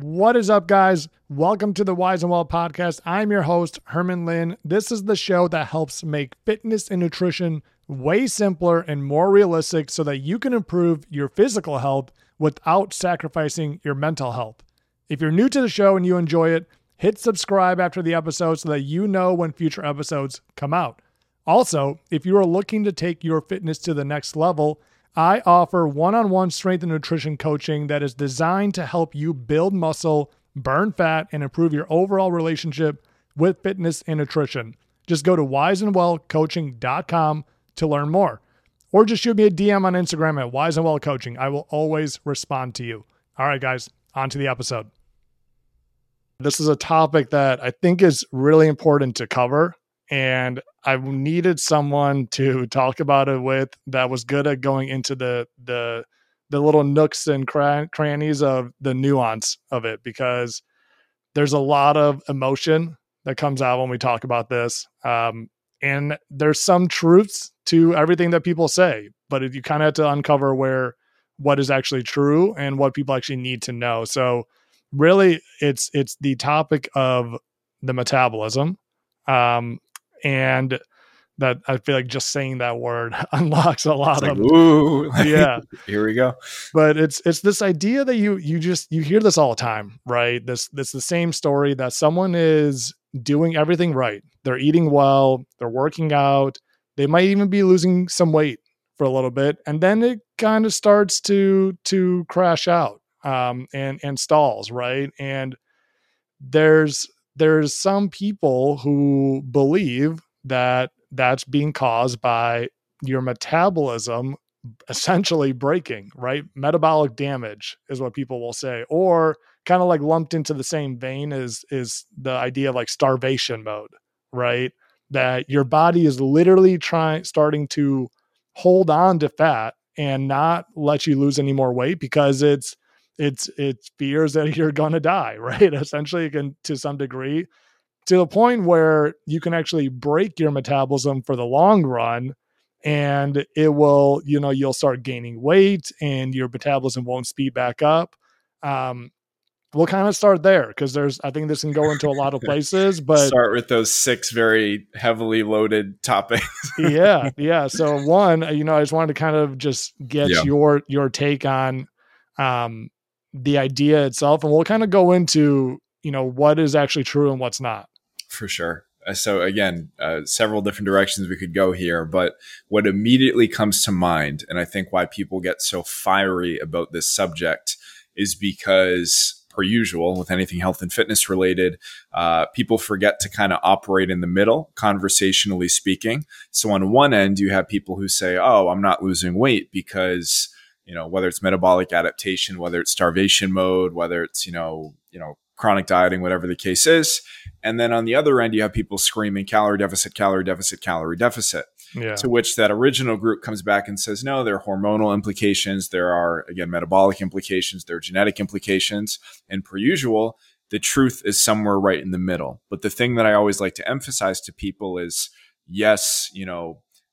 What is up, guys? Welcome to the Wise and Well podcast. I'm your host, Herman Lynn. This is the show that helps make fitness and nutrition way simpler and more realistic so that you can improve your physical health without sacrificing your mental health. If you're new to the show and you enjoy it, hit subscribe after the episode so that you know when future episodes come out. Also, if you are looking to take your fitness to the next level, I offer one-on-one strength and nutrition coaching that is designed to help you build muscle, burn fat, and improve your overall relationship with fitness and nutrition. Just go to wiseandwellcoaching.com to learn more. Or just shoot me a DM on Instagram at wiseandwellcoaching. I will always respond to you. All right, guys, on to the episode. This is a topic that I think is really important to cover, and I needed someone to talk about it with that was good at going into the little nooks and crannies of the nuance of it, because there's a lot of emotion that comes out when we talk about this. And there's some truths to everything that people say, but you kind of have to uncover what is actually true and what people actually need to know. So really it's the topic of the metabolism. And that I feel like just saying that word unlocks a lot of, ooh, yeah, here we go. But it's this idea that you hear this all the time, right? This the same story that someone is doing everything right. They're eating well, they're working out, they might even be losing some weight for a little bit. And then it kind of starts to crash out, and stalls, right? And there's some people who believe that that's being caused by your metabolism essentially breaking, right? Metabolic damage is what people will say, or kind of like lumped into the same vein is the idea of like starvation mode, right? That your body is literally starting to hold on to fat and not let you lose any more weight because it fears that you're going to die, right? Essentially, to some degree, to the point where you can actually break your metabolism for the long run, and it will, you'll start gaining weight and your metabolism won't speed back up. We'll kind of start there because I think this can go into a lot of places, but start with those 6 very heavily loaded topics. Yeah. Yeah. So one, I just wanted to kind of just get your take on, the idea itself, and we'll kind of go into, what is actually true and what's not. For sure. So again, several different directions we could go here, but what immediately comes to mind, and I think why people get so fiery about this subject, is because per usual with anything health and fitness related, people forget to kind of operate in the middle, conversationally speaking. So on one end, you have people who say, oh, I'm not losing weight because whether it's metabolic adaptation, whether it's starvation mode, whether it's, chronic dieting, whatever the case is. And then on the other end, you have people screaming calorie deficit, calorie deficit, calorie deficit, to which that original group comes back and says, no, there are hormonal implications. There are, again, metabolic implications. There are genetic implications. And per usual, the truth is somewhere right in the middle. But the thing that I always like to emphasize to people is, yes,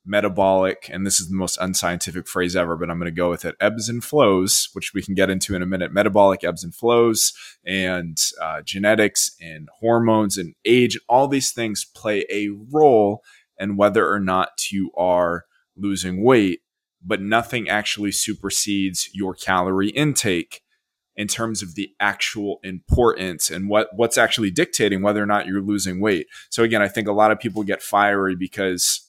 metabolic, and this is the most unscientific phrase ever, but I'm going to go with it, ebbs and flows, which we can get into in a minute, metabolic ebbs and flows, and genetics and hormones and age, all these things play a role in whether or not you are losing weight, but nothing actually supersedes your calorie intake in terms of the actual importance and what's actually dictating whether or not you're losing weight. So again, I think a lot of people get fiery because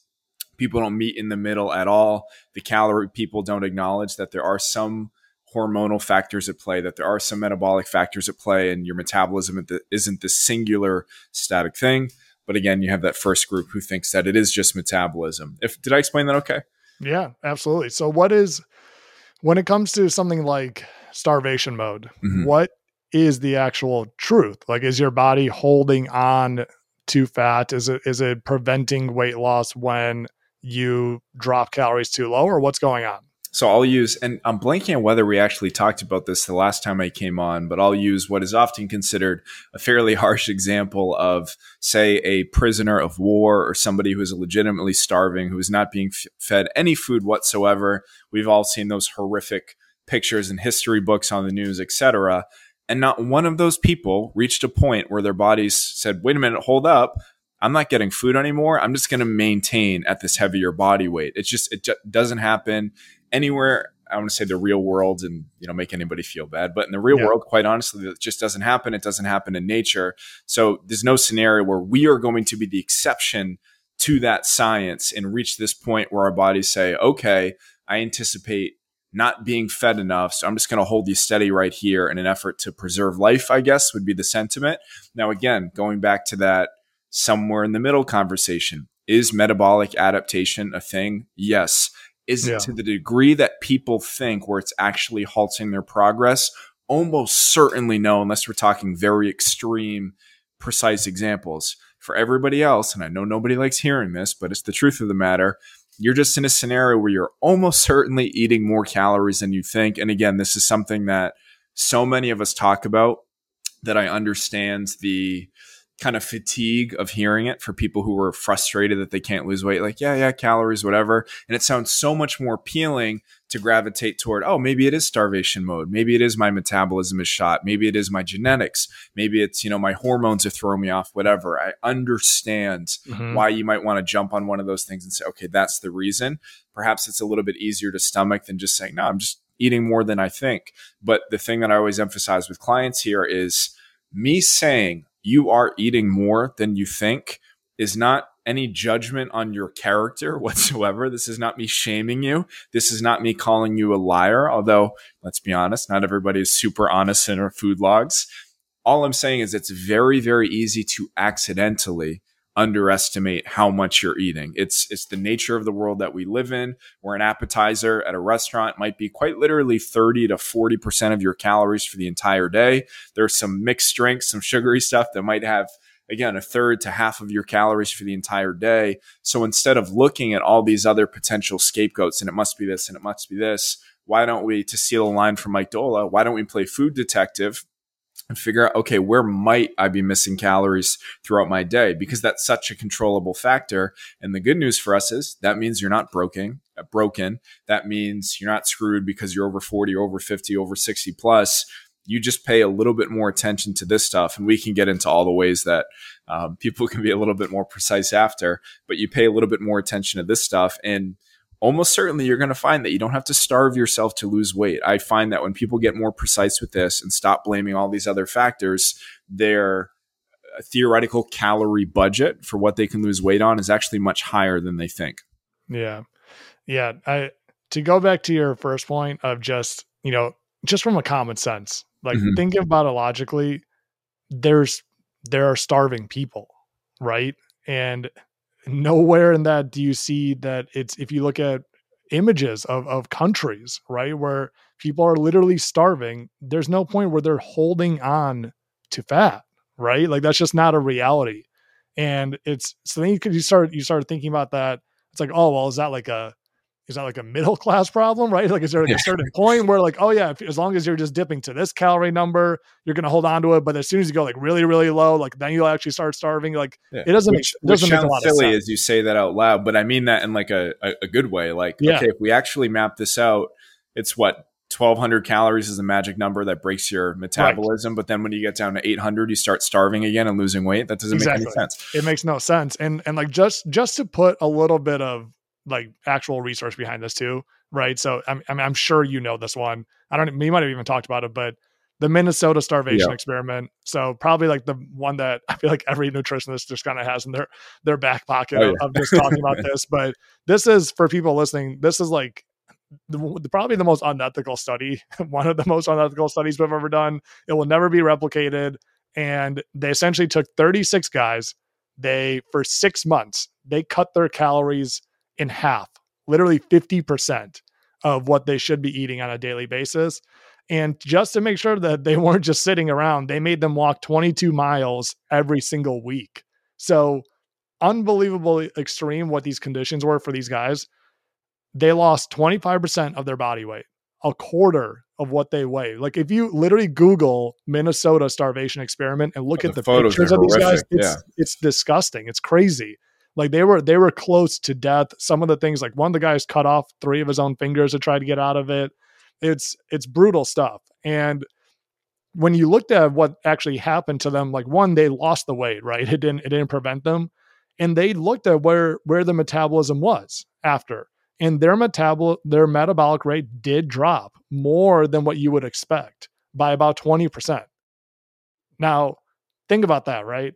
people don't meet in the middle at all. The calorie people don't acknowledge that there are some hormonal factors at play, that there are some metabolic factors at play, and your metabolism isn't this singular static thing. But again, you have that first group who thinks that it is just metabolism. Did I explain that okay? Yeah, absolutely. So when it comes to something like starvation mode, what is the actual truth? Like, is your body holding on to fat? Is it preventing weight loss when you drop calories too low, or what's going on? So and I'm blanking on whether we actually talked about this the last time I came on, but I'll use what is often considered a fairly harsh example of, say, a prisoner of war or somebody who is legitimately starving, who is not being fed any food whatsoever. We've all seen those horrific pictures in history books, on the news, etc. And not one of those people reached a point where their bodies said, wait a minute, hold up. I'm not getting food anymore. I'm just going to maintain at this heavier body weight. It just doesn't happen anywhere. I want to say the real world and, make anybody feel bad, but in the real world, quite honestly, it just doesn't happen. It doesn't happen in nature. So there's no scenario where we are going to be the exception to that science and reach this point where our bodies say, okay, I anticipate not being fed enough. So I'm just going to hold you steady right here in an effort to preserve life, I guess would be the sentiment. Now, again, going back to that somewhere in the middle conversation, is metabolic adaptation a thing? Yes. Is it to the degree that people think where it's actually halting their progress? Almost certainly no, unless we're talking very extreme, precise examples. For everybody else, and I know nobody likes hearing this, but it's the truth of the matter, you're just in a scenario where you're almost certainly eating more calories than you think. And again, this is something that so many of us talk about that I understand the kind of fatigue of hearing it for people who are frustrated that they can't lose weight. Like, calories, whatever. And it sounds so much more appealing to gravitate toward, oh, maybe it is starvation mode. Maybe it is my metabolism is shot. Maybe it is my genetics. Maybe it's, my hormones are throwing me off, whatever. I understand why you might want to jump on one of those things and say, okay, that's the reason. Perhaps it's a little bit easier to stomach than just saying, no, I'm just eating more than I think. But the thing that I always emphasize with clients here is me saying, you are eating more than you think is not any judgment on your character whatsoever. This is not me shaming you. This is not me calling you a liar. Although, let's be honest, not everybody is super honest in our food logs. All I'm saying is it's very, very easy to accidentally underestimate how much you're eating. It's the nature of the world that we live in, where an appetizer at a restaurant might be quite literally 30 to 40% of your calories for the entire day. There's some mixed drinks, some sugary stuff that might have, again, a third to half of your calories for the entire day. So instead of looking at all these other potential scapegoats, and it must be this, and it must be this, why don't we, to steal a line from Mike Dola, why don't we play food detective and figure out, okay, where might I be missing calories throughout my day? Because that's such a controllable factor. And the good news for us is that means you're not broken. That means you're not screwed because you're over 40, over 50, over 60 plus. You just pay a little bit more attention to this stuff. And we can get into all the ways that people can be a little bit more precise after, but you pay a little bit more attention to this stuff. And almost certainly you're going to find that you don't have to starve yourself to lose weight. I find that when people get more precise with this and stop blaming all these other factors, their theoretical calorie budget for what they can lose weight on is actually much higher than they think. Yeah. To go back to your first point of just, just from a common sense, like think about it logically, there are starving people, right? And nowhere in that do you see that it's, if you look at images of countries, right, where people are literally starving, there's no point where they're holding on to fat, right? Like that's just not a reality. And it's, so then you start thinking about that. It's like, oh, well, is that like a middle class problem, right? Like, is there a certain point where like, oh yeah, as long as you're just dipping to this calorie number, you're going to hold on to it. But as soon as you go like really, really low, like then you'll actually start starving. Like it doesn't make a lot of sense. Which sounds silly as you say that out loud, but I mean that in like a good way. Like, okay, if we actually map this out, it's what, 1,200 calories is the magic number that breaks your metabolism. Right. But then when you get down to 800, you start starving again and losing weight. That doesn't make any sense. It makes no sense. And like, just to put a little bit of like actual research behind this too, right? So I'm sure this one. You might have even talked about it, but the Minnesota starvation experiment. So probably like the one that I feel like every nutritionist just kind of has in their back pocket of just talking about this. But this is, for people listening, this is like probably the most unethical study, one of the most unethical studies we've ever done. It will never be replicated. And they essentially took 36 guys. For 6 months, they cut their calories in half, literally 50% of what they should be eating on a daily basis. And just to make sure that they weren't just sitting around, they made them walk 22 miles every single week. So unbelievably extreme what these conditions were for these guys. They lost 25% of their body weight, a quarter of what they weigh. Like if you literally Google Minnesota starvation experiment and look at the pictures of these guys, it's disgusting. It's crazy. Like they were close to death. Some of the things, like one of the guys cut off 3 of his own fingers to try to get out of it. It's brutal stuff. And when you looked at what actually happened to them, like one, they lost the weight, right? It didn't prevent them. And they looked at where the metabolism was after, and their metabolic rate did drop more than what you would expect by about 20%. Now, think about that, right?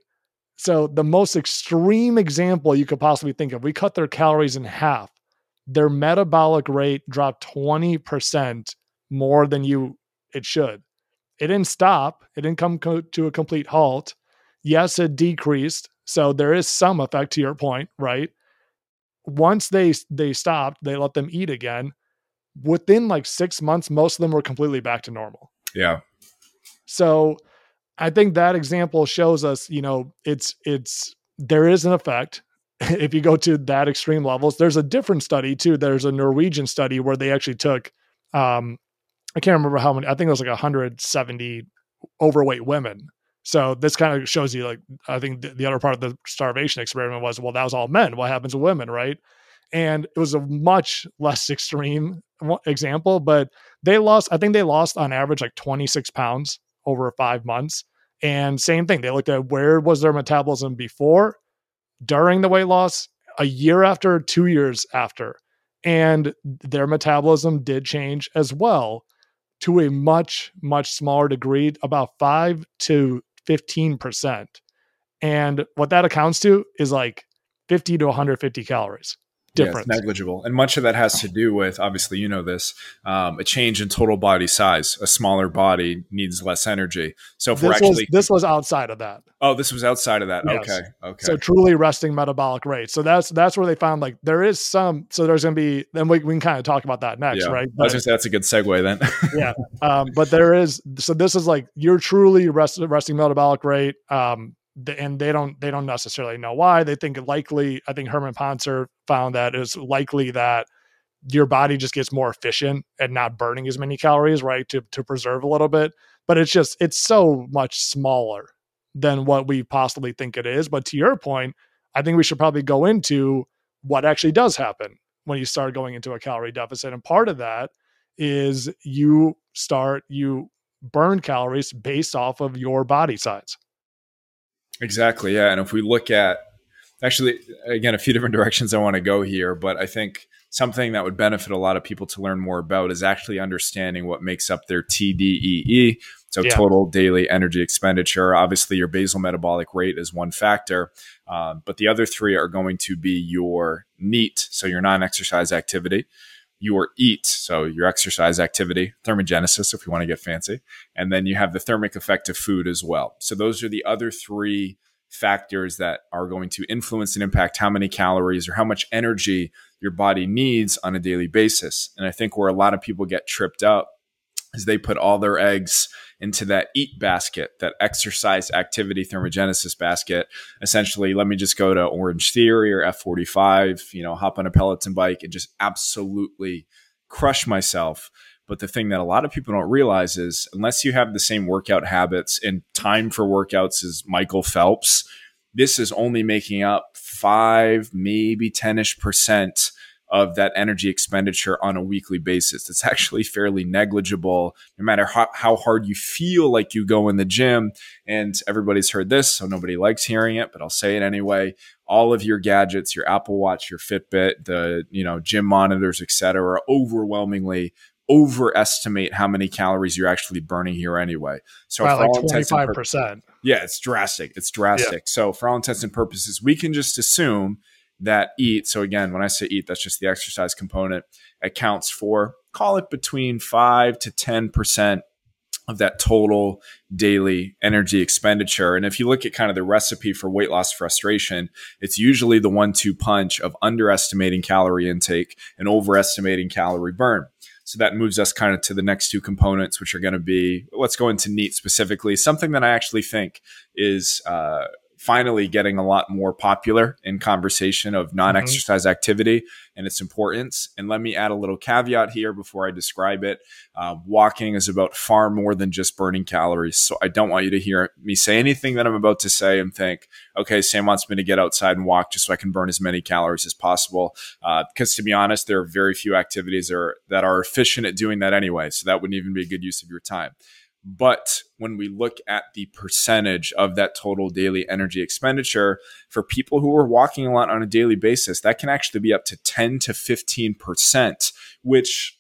So the most extreme example you could possibly think of, we cut their calories in half. Their metabolic rate dropped 20% more than it should. It didn't stop. It didn't come to a complete halt. Yes, it decreased. So there is some effect to your point, right? Once they stopped, they let them eat again. Within like 6 months, most of them were completely back to normal. Yeah. So I think that example shows us, there is an effect. If you go to that extreme levels, there's a different study too. There's a Norwegian study where they actually took, I can't remember how many, I think it was like 170 overweight women. So this kind of shows you, like, I think the other part of the starvation experiment was, well, that was all men. What happens to women, right? And it was a much less extreme example, but they lost on average like 26 pounds over 5 months. And same thing. They looked at where was their metabolism before, during the weight loss, a year after, 2 years after. And their metabolism did change as well to a much, much smaller degree, about 5 to 15%. And what that accounts to is like 50 to 150 calories difference. Yeah, it's negligible. And much of that has to do with, obviously, a change in total body size. A smaller body needs less energy. So if this was outside of that. Oh, this was outside of that. Yes. Okay. So truly resting metabolic rate. So that's where they found like there is some, so there's going to be, then we can kind of talk about that next, yeah. Right? But, I was going to say that's a good segue then. Yeah. But there is, so this is like your truly resting metabolic rate. And they don't necessarily know why. They think likely, I think Herman Ponser found that it's likely that your body just gets more efficient at not burning as many calories, right? To preserve a little bit, but it's so much smaller than what we possibly think it is. But to your point, I think we should probably go into what actually does happen when you start going into a calorie deficit. And part of that is you burn calories based off of your body size. Exactly. Yeah. And if we look at actually, again, a few different directions I want to go here, but I think something that would benefit a lot of people to learn more about is actually understanding what makes up their TDEE. So yeah. Total daily energy expenditure. Obviously, your basal metabolic rate is one factor, but the other three are going to be your NEAT, so your non-exercise activity, your EAT, so your exercise activity, thermogenesis, if you want to get fancy, and then you have the thermic effect of food as well. So those are the other three factors that are going to influence and impact how many calories or how much energy your body needs on a daily basis. And I think where a lot of people get tripped up is they put all their eggs into that EAT basket, that exercise activity thermogenesis basket. Essentially, let me just go to Orange Theory or F45, hop on a Peloton bike and just absolutely crush myself. But the thing that a lot of people don't realize is unless you have the same workout habits and time for workouts as Michael Phelps, this is only making up 5, maybe 10-ish% of that energy expenditure on a weekly basis. It's actually fairly negligible, no matter how hard you feel like you go in the gym. And everybody's heard this, so nobody likes hearing it, but I'll say it anyway. All of your gadgets, your Apple Watch, your Fitbit, the gym monitors, et cetera, overwhelmingly overestimate how many calories you're actually burning here anyway. So like 25%. Yeah, it's drastic. Yeah. So for all intents and purposes, we can just assume that EAT, so again, when I say EAT, that's just the exercise component, accounts for, call it between 5 to 10% of that total daily energy expenditure. And if you look at kind of the recipe for weight loss frustration, it's usually the 1-2 punch of underestimating calorie intake and overestimating calorie burn. So that moves us kind of to the next two components, which are going to be, let's go into NEAT specifically, something that I actually think is finally getting a lot more popular in conversation of non-exercise activity and its importance. And let me add a little caveat here before I describe it. Walking is about far more than just burning calories. So I don't want you to hear me say anything that I'm about to say and think, okay, Sam wants me to get outside and walk just so I can burn as many calories as possible. Because to be honest, there are very few activities that are efficient at doing that anyway. So that wouldn't even be a good use of your time. But when we look at the percentage of that total daily energy expenditure, for people who are walking a lot on a daily basis, that can actually be up to 10 to 15%, which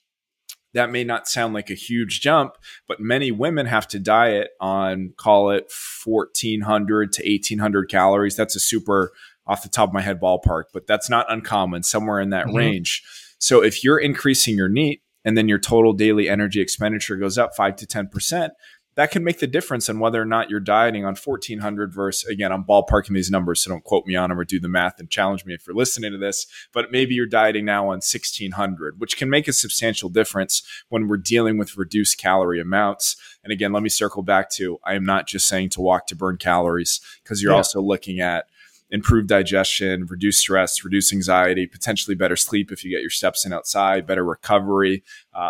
that may not sound like a huge jump, but many women have to diet on, call it 1,400 to 1,800 calories. That's a super off the top of my head ballpark, but that's not uncommon, somewhere in that range. So if you're increasing your NEAT, and then your total daily energy expenditure goes up 5 to 10%, that can make the difference in whether or not you're dieting on 1,400 versus, again, I'm ballparking these numbers, so don't quote me on them or do the math and challenge me if you're listening to this, but maybe you're dieting now on 1,600, which can make a substantial difference when we're dealing with reduced calorie amounts. And again, let me circle back to, I am not just saying to walk to burn calories, because you're also looking at improved digestion, reduce stress, reduce anxiety, potentially better sleep if you get your steps in outside, better recovery,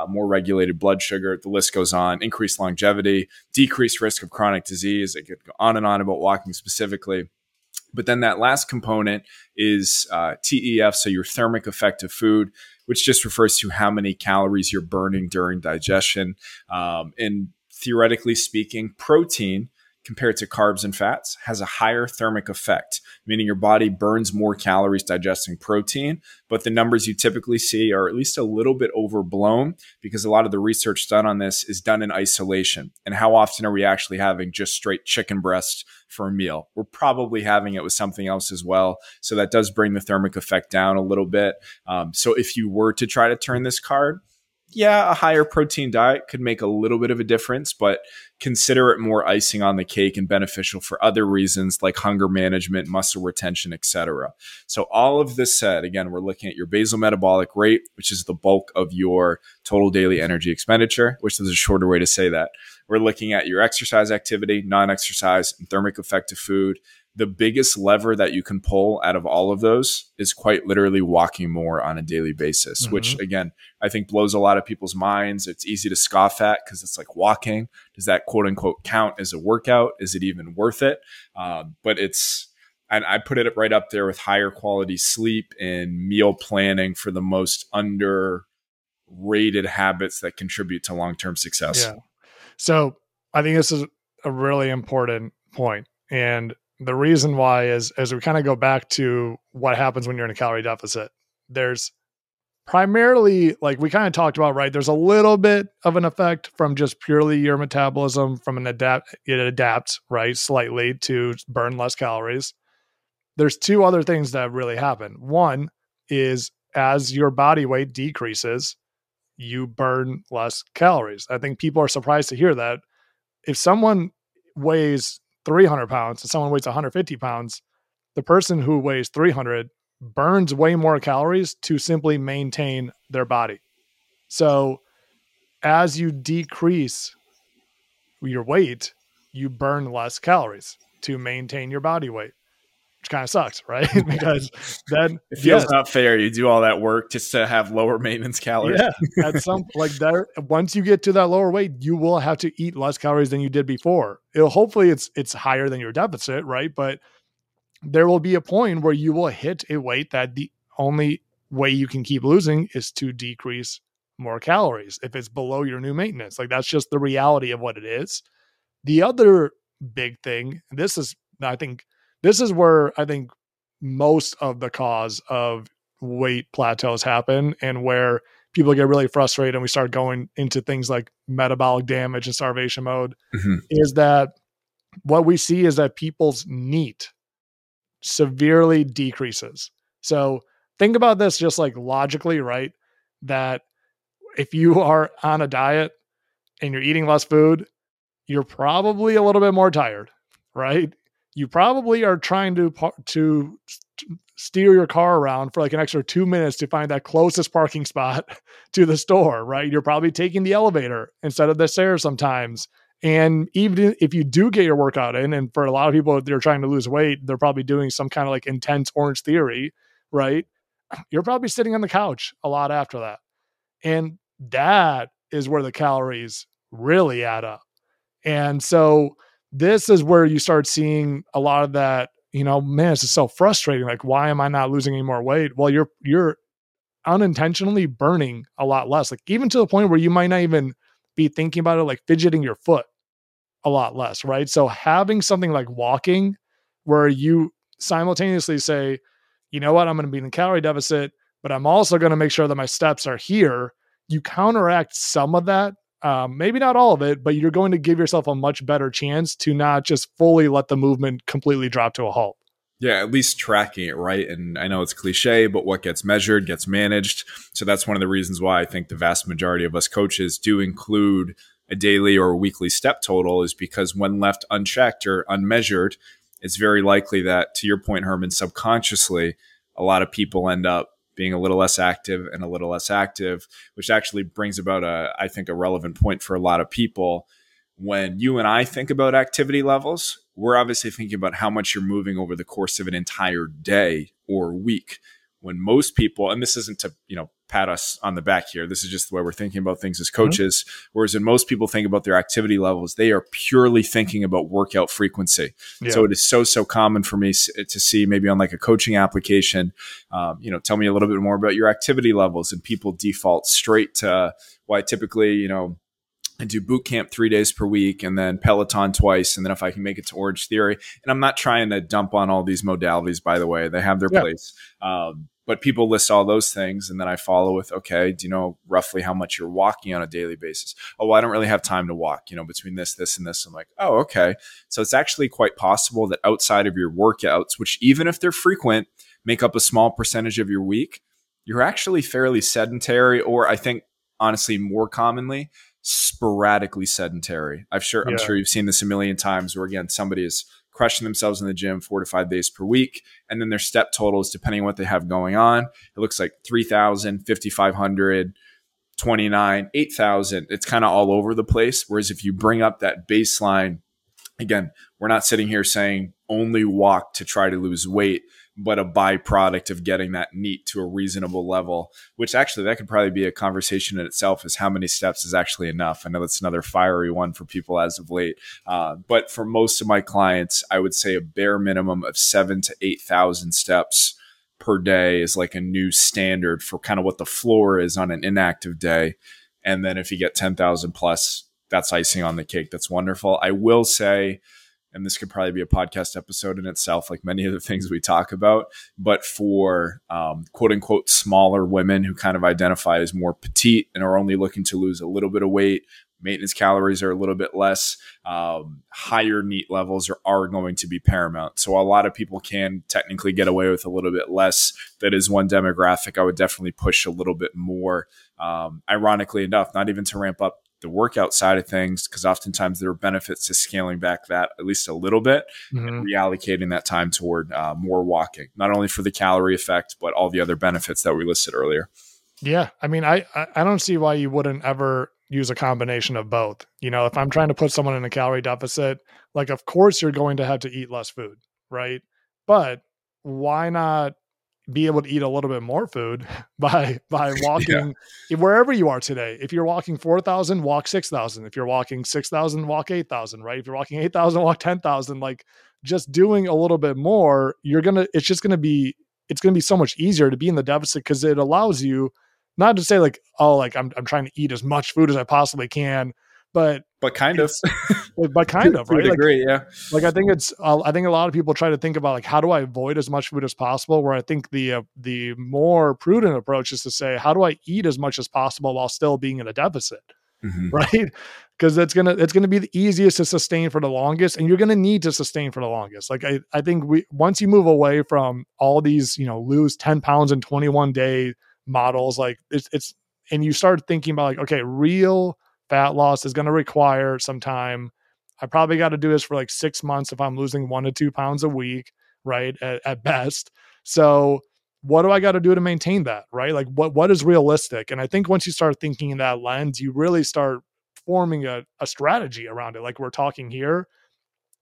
more regulated blood sugar. The list goes on. Increased longevity, decreased risk of chronic disease. I could go on and on about walking specifically. But then that last component is TEF, so your thermic effect of food, which just refers to how many calories you're burning during digestion. And theoretically speaking, protein compared to carbs and fats has a higher thermic effect, meaning your body burns more calories digesting protein. But the numbers you typically see are at least a little bit overblown, because a lot of the research done on this is done in isolation. And how often are we actually having just straight chicken breast for a meal? We're probably having it with something else as well. So that does bring the thermic effect down a little bit. So if you were to try to turn this carb, a higher protein diet could make a little bit of a difference, but consider it more icing on the cake and beneficial for other reasons like hunger management, muscle retention, etc. So all of this said, again, we're looking at your basal metabolic rate, which is the bulk of your total daily energy expenditure, which is a shorter way to say that. We're looking at your exercise activity, non-exercise, and thermic effect of food. The biggest lever that you can pull out of all of those is quite literally walking more on a daily basis, which again, I think blows a lot of people's minds. It's easy to scoff at because it's like, walking, does that quote unquote count as a workout? Is it even worth it? But it's, and I put it right up there with higher quality sleep and meal planning for the most underrated habits that contribute to long-term success. Yeah. So I think this is a really important point. And the reason why is, as we kind of go back to what happens when you're in a calorie deficit, there's primarily, like we kind of talked about, right? There's a little bit of an effect from just purely your metabolism, from an it adapts, right? Slightly to burn less calories. There's two other things that really happen. One is, as your body weight decreases, you burn less calories. I think people are surprised to hear that. If someone weighs 300 pounds and someone weighs 150 pounds, the person who weighs 300 burns way more calories to simply maintain their body. So as you decrease your weight, you burn less calories to maintain your body weight, which kind of sucks, right? Because then it feels not fair. You do all that work just to have lower maintenance calories. Yeah, at some like there, once you get to that lower weight, you will have to eat less calories than you did before. It'll, hopefully it's higher than your deficit, right? But there will be a point where you will hit a weight that the only way you can keep losing is to decrease more calories if it's below your new maintenance. Like, that's just the reality of what it is. The other big thing, this is where I think most of the cause of weight plateaus happen, and where people get really frustrated and we start going into things like metabolic damage and starvation mode, is that what we see is that people's NEAT severely decreases. So think about this just like logically, right? That if you are on a diet and you're eating less food, you're probably a little bit more tired, right? You probably are trying to steer your car around for like an extra 2 minutes to find that closest parking spot to the store, right? You're probably taking the elevator instead of the stairs sometimes. And even if you do get your workout in, and for a lot of people, they're trying to lose weight, they're probably doing some kind of like intense Orange Theory, right? You're probably sitting on the couch a lot after that. And that is where the calories really add up. And so this is where you start seeing a lot of that, you know, man, this is so frustrating. Like, why am I not losing any more weight? Well, you're unintentionally burning a lot less, like even to the point where you might not even be thinking about it, like fidgeting your foot, a lot less, right? So having something like walking where you simultaneously say, you know what, I'm going to be in a calorie deficit, but I'm also going to make sure that my steps are here. You counteract some of that, maybe not all of it, but you're going to give yourself a much better chance to not just fully let the movement completely drop to a halt. Yeah, at least tracking it, right? And I know it's cliche, but what gets measured gets managed. So that's one of the reasons why I think the vast majority of us coaches do include a daily or weekly step total, is because when left unchecked or unmeasured, it's very likely that, to your point, Herman, subconsciously, a lot of people end up being a little less active and a little less active, which actually brings about I think a relevant point for a lot of people. When you and I think about activity levels, we're obviously thinking about how much you're moving over the course of an entire day or week. When most people, and this isn't to, pat us on the back here, this is just the way we're thinking about things as coaches. Mm-hmm. Whereas when most people think about their activity levels, they are purely thinking about workout frequency. Yeah. So it is so common for me to see maybe on like a coaching application, tell me a little bit more about your activity levels, and people default straight to why typically, I do boot camp 3 days per week and then Peloton twice. And then if I can make it to Orange Theory, and I'm not trying to dump on all these modalities, by the way, they have their place. But people list all those things, and then I follow with, okay, do you know roughly how much you're walking on a daily basis? Oh, well, I don't really have time to walk, between this, and this. I'm like, oh, okay. So it's actually quite possible that outside of your workouts, which even if they're frequent, make up a small percentage of your week, you're actually fairly sedentary, or I think honestly more commonly, sporadically sedentary. I'm sure you've seen this a million times where, again, somebody is crushing themselves in the gym 4 to 5 days per week. And then their step totals, depending on what they have going on, it looks like 3,000, 5,500, 29, 8,000. It's kind of all over the place. Whereas if you bring up that baseline, again, we're not sitting here saying only walk to try to lose weight, but a byproduct of getting that NEAT to a reasonable level, which actually that could probably be a conversation in itself, is how many steps is actually enough. I know that's another fiery one for people as of late. But for most of my clients, I would say a bare minimum of 7,000 to 8,000 steps per day is like a new standard for kind of what the floor is on an inactive day. And then if you get 10,000 plus, that's icing on the cake. That's wonderful. I will say, and this could probably be a podcast episode in itself, like many of the things we talk about, but for quote unquote smaller women who kind of identify as more petite and are only looking to lose a little bit of weight, maintenance calories are a little bit less, higher NEAT levels are going to be paramount. So a lot of people can technically get away with a little bit less. That is one demographic I would definitely push a little bit more. Ironically enough, not even to ramp up the workout side of things, because oftentimes there are benefits to scaling back that at least a little bit, mm-hmm. and reallocating that time toward more walking, not only for the calorie effect, but all the other benefits that we listed earlier. Yeah. I mean, I don't see why you wouldn't ever use a combination of both. If I'm trying to put someone in a calorie deficit, like, of course you're going to have to eat less food, right? But why not be able to eat a little bit more food by walking wherever you are today? If you're walking 4,000, walk 6,000. If you're walking 6,000, walk 8,000, right? If you're walking 8,000, walk 10,000, like, just doing a little bit more, it's going to be so much easier to be in the deficit, because it allows you not to say like, oh, like I'm trying to eat as much food as I possibly can, but kind of, but kind of, right? Degree, like, yeah. Like, I think a lot of people try to think about like, how do I avoid as much food as possible? Where I think the more prudent approach is to say, how do I eat as much as possible while still being in a deficit, mm-hmm. right? Because it's gonna be the easiest to sustain for the longest, and you're gonna need to sustain for the longest. Like, I think once you move away from all these, lose 10 pounds in 21 day models, like it's and you start thinking about like, okay, real fat loss is going to require some time. I probably got to do this for like 6 months if I'm losing 1 to 2 pounds a week, right? At best. So what do I got to do to maintain that, right? Like what is realistic? And I think once you start thinking in that lens, you really start forming a strategy around it. Like we're talking here,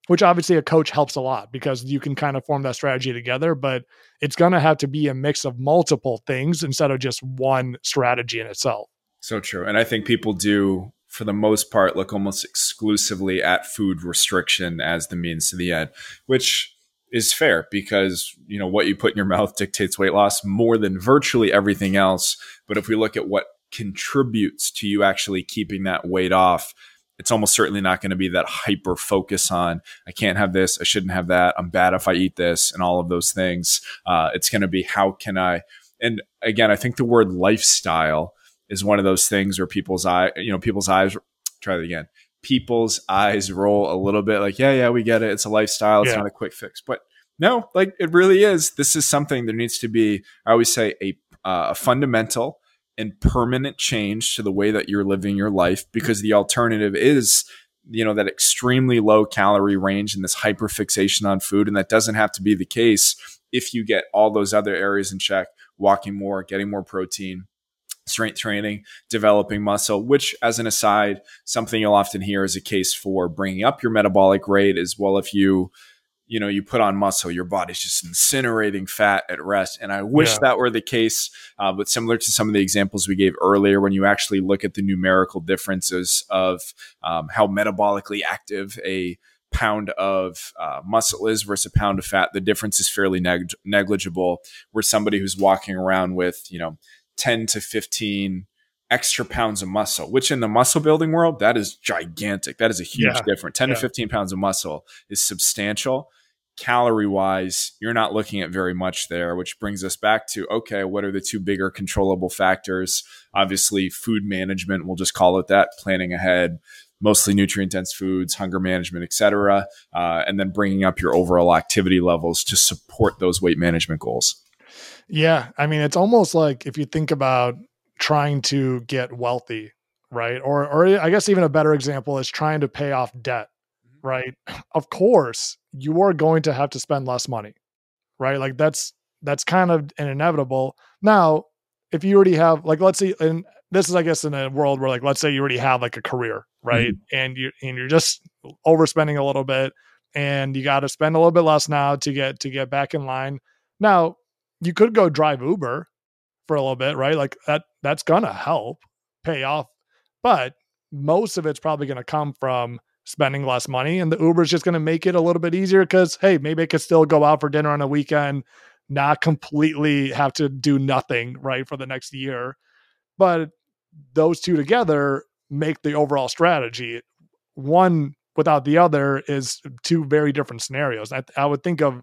which obviously a coach helps a lot because you can kind of form that strategy together, but it's going to have to be a mix of multiple things instead of just one strategy in itself. So true. And I think people do, for the most part, look almost exclusively at food restriction as the means to the end, which is fair because, what you put in your mouth dictates weight loss more than virtually everything else. But if we look at what contributes to you actually keeping that weight off, it's almost certainly not going to be that hyper focus on, I can't have this, I shouldn't have that, I'm bad if I eat this, and all of those things. It's going to be, how can I, and again, I think the word lifestyle is one of those things where people's eyes roll a little bit, like, yeah, we get it. It's a lifestyle. It's not a quick fix, but no, like it really is. This is something, there needs to be, I always say, a fundamental and permanent change to the way that you're living your life, because the alternative is, that extremely low calorie range and this hyper fixation on food. And that doesn't have to be the case if you get all those other areas in check, walking more, getting more protein, strength training, developing muscle, which, as an aside, something you'll often hear is a case for bringing up your metabolic rate as well. If you put on muscle, your body's just incinerating fat at rest. And I wish that were the case, but similar to some of the examples we gave earlier, when you actually look at the numerical differences of how metabolically active a pound of muscle is versus a pound of fat, the difference is fairly negligible, where somebody who's walking around with, 10 to 15 extra pounds of muscle, which in the muscle building world, that is gigantic. That is a huge difference. 10 to 15 pounds of muscle is substantial. Calorie wise, you're not looking at very much there, which brings us back to, okay, what are the two bigger controllable factors? Obviously, food management, we'll just call it that, planning ahead, mostly nutrient-dense foods, hunger management, et cetera, and then bringing up your overall activity levels to support those weight management goals. Yeah. I mean, it's almost like if you think about trying to get wealthy, right? Or I guess even a better example is trying to pay off debt, right? Of course, you are going to have to spend less money, right? Like that's kind of an inevitable. Now, if you already have, like, let's see, and this is, I guess, in a world where, like, let's say you already have like a career, right? Mm-hmm. And you're just overspending a little bit, and you got to spend a little bit less now to get back in line. Now, you could go drive Uber for a little bit, right? Like that's going to help pay off, but most of it's probably going to come from spending less money, and the Uber is just going to make it a little bit easier because, hey, maybe I could still go out for dinner on a weekend, not completely have to do nothing, right, for the next year. But those two together make the overall strategy. One without the other is two very different scenarios. I would think of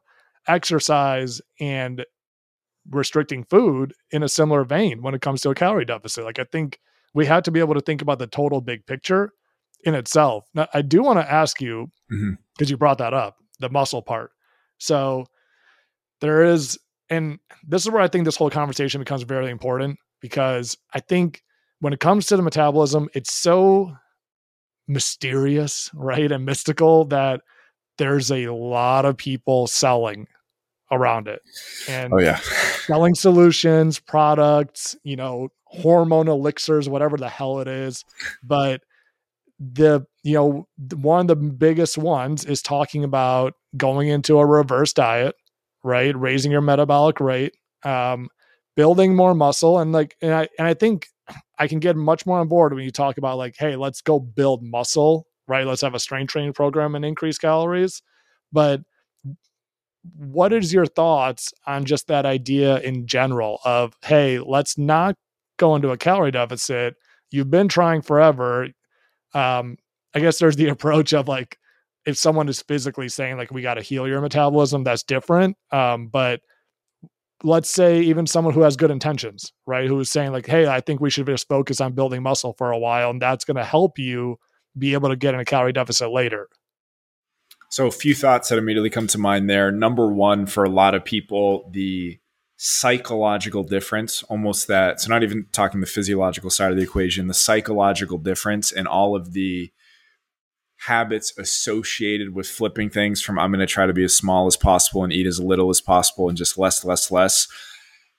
exercise and restricting food in a similar vein when it comes to a calorie deficit. Like, I think we have to be able to think about the total big picture in itself. Now, I do want to ask you, because you brought that up, the muscle part. So there is, and this is where I think this whole conversation becomes very important, because I think when it comes to the metabolism, it's so mysterious, right? And mystical that there's a lot of people selling around it and selling solutions, products, hormone elixirs, whatever the hell it is. But one of the biggest ones is talking about going into a reverse diet, right? Raising your metabolic rate, building more muscle. And I think I can get much more on board when you talk about, like, hey, let's go build muscle, right? Let's have a strength training program and increase calories. But what is your thoughts on just that idea in general of, hey, let's not go into a calorie deficit? You've been trying forever. I guess there's the approach of, like, if someone is physically saying, like, we got to heal your metabolism, that's different. But let's say even someone who has good intentions, right, who is saying, like, hey, I think we should just focus on building muscle for a while, and that's going to help you be able to get in a calorie deficit later. So a few thoughts that immediately come to mind there. Number one, for a lot of people, the psychological difference, almost that, so not even talking the physiological side of the equation, the psychological difference and all of the habits associated with flipping things from, I'm going to try to be as small as possible and eat as little as possible and just less,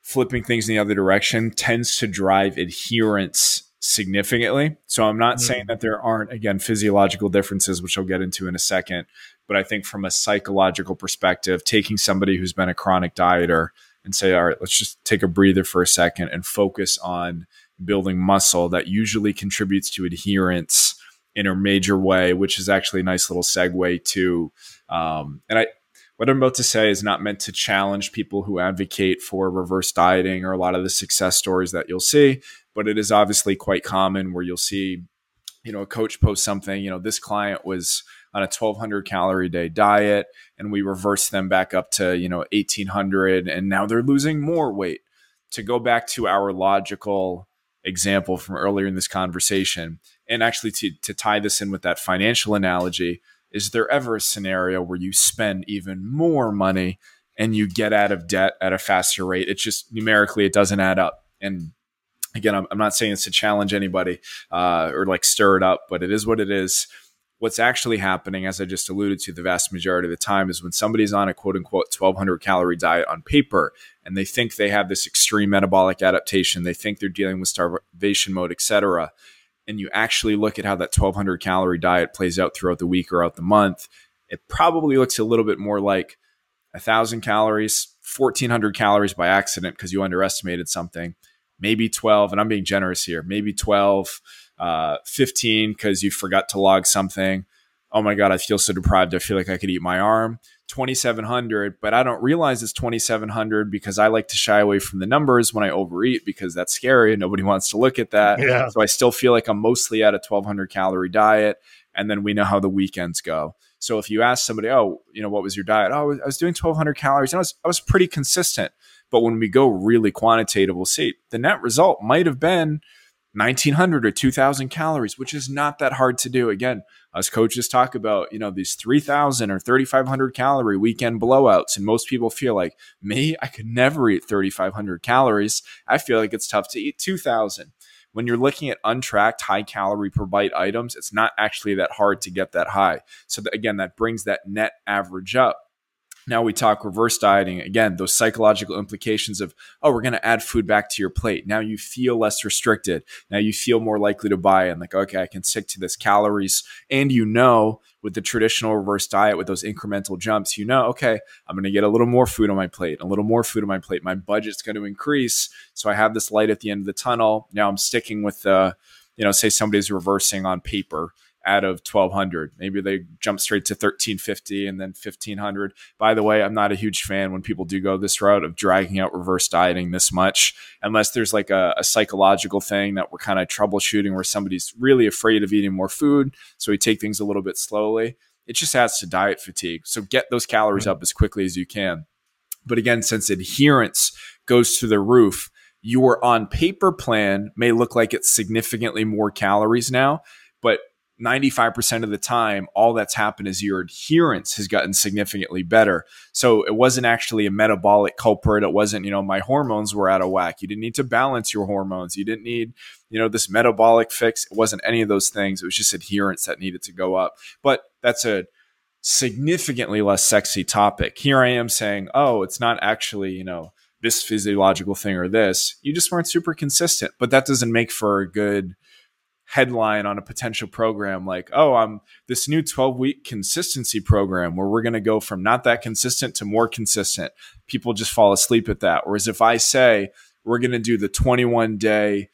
flipping things in the other direction tends to drive adherence significantly. So I'm not saying that there aren't, again, physiological differences, which I'll get into in a second, but I think from a psychological perspective, taking somebody who's been a chronic dieter and say, all right, let's just take a breather for a second and focus on building muscle, that usually contributes to adherence in a major way, which is actually a nice little segue to, what I'm about to say is not meant to challenge people who advocate for reverse dieting or a lot of the success stories that you'll see, but it is obviously quite common where you'll see you know, a coach posts something, you know, this client was on a 1200 calorie day diet and we reversed them back up to, you know, 1800 and now they're losing more weight. To go back to our logical example from earlier in this conversation, and actually to tie this in with that financial analogy, is there ever a scenario where you spend even more money and you get out of debt at a faster rate? It's just numerically, it doesn't add up. And again, I'm not saying it's to challenge anybody or like stir it up, but it is what it is. What's actually happening, as I just alluded to, the vast majority of the time is when somebody's on a quote unquote 1200 calorie diet on paper and they think they have this extreme metabolic adaptation, they think they're dealing with starvation mode, et cetera. And you actually look at how that 1200 calorie diet plays out throughout the week or out the month, it probably looks a little bit more like 1,000 calories, 1,400 calories by accident because you underestimated something, maybe 12, and I'm being generous here, maybe 12, 15 because you forgot to log something. Oh my God, I feel so deprived. I feel like I could eat my arm. 2,700, but I don't realize it's 2,700 because I like to shy away from the numbers when I overeat because that's scary and nobody wants to look at that. Yeah. So I still feel like I'm mostly at a 1,200 calorie diet. And then we know how the weekends go. So if you ask somebody, oh, you know, what was your diet? Oh, I was doing 1,200 calories and I was pretty consistent. But when we go really quantitative, we'll see the net result might have been 1,900 or 2,000 calories, which is not that hard to do. Again, us coaches talk about, you know, these 3,000 or 3,500 calorie weekend blowouts. And most people feel like, me, I could never eat 3,500 calories. I feel like it's tough to eat 2,000. When you're looking at untracked high calorie per bite items, it's not actually that hard to get that high. So again, that brings that net average up. Now we talk reverse dieting. Again, those psychological implications of, oh, we're going to add food back to your plate. Now you feel less restricted. Now you feel more likely to buy in. Like, okay, I can stick to this calories. And you know, with the traditional reverse diet, with those incremental jumps, you know, okay, I'm going to get a little more food on my plate, a little more food on my plate. My budget's going to increase. So I have this light at the end of the tunnel. Now I'm sticking with the, you know, say somebody's reversing on paper out of 1,200. Maybe they jump straight to 1,350 and then 1,500. By the way, I'm not a huge fan when people do go this route of dragging out reverse dieting this much, unless there's like a psychological thing that we're kind of troubleshooting where somebody's really afraid of eating more food. So we take things a little bit slowly. It just adds to diet fatigue. So get those calories up as quickly as you can. But again, since adherence goes through the roof, your on paper plan may look like it's significantly more calories now, but 95% of the time, all that's happened is your adherence has gotten significantly better. So it wasn't actually a metabolic culprit. It wasn't, you know, my hormones were out of whack. You didn't need to balance your hormones. You didn't need, you know, this metabolic fix. It wasn't any of those things. It was just adherence that needed to go up. But that's a significantly less sexy topic. Here I am saying, oh, it's not actually, you know, this physiological thing or this. You just weren't super consistent. But that doesn't make for a good headline on a potential program like, oh, I'm this new 12-week consistency program where we're going to go from not that consistent to more consistent. People just fall asleep at that. Whereas if I say we're going to do the 21-day,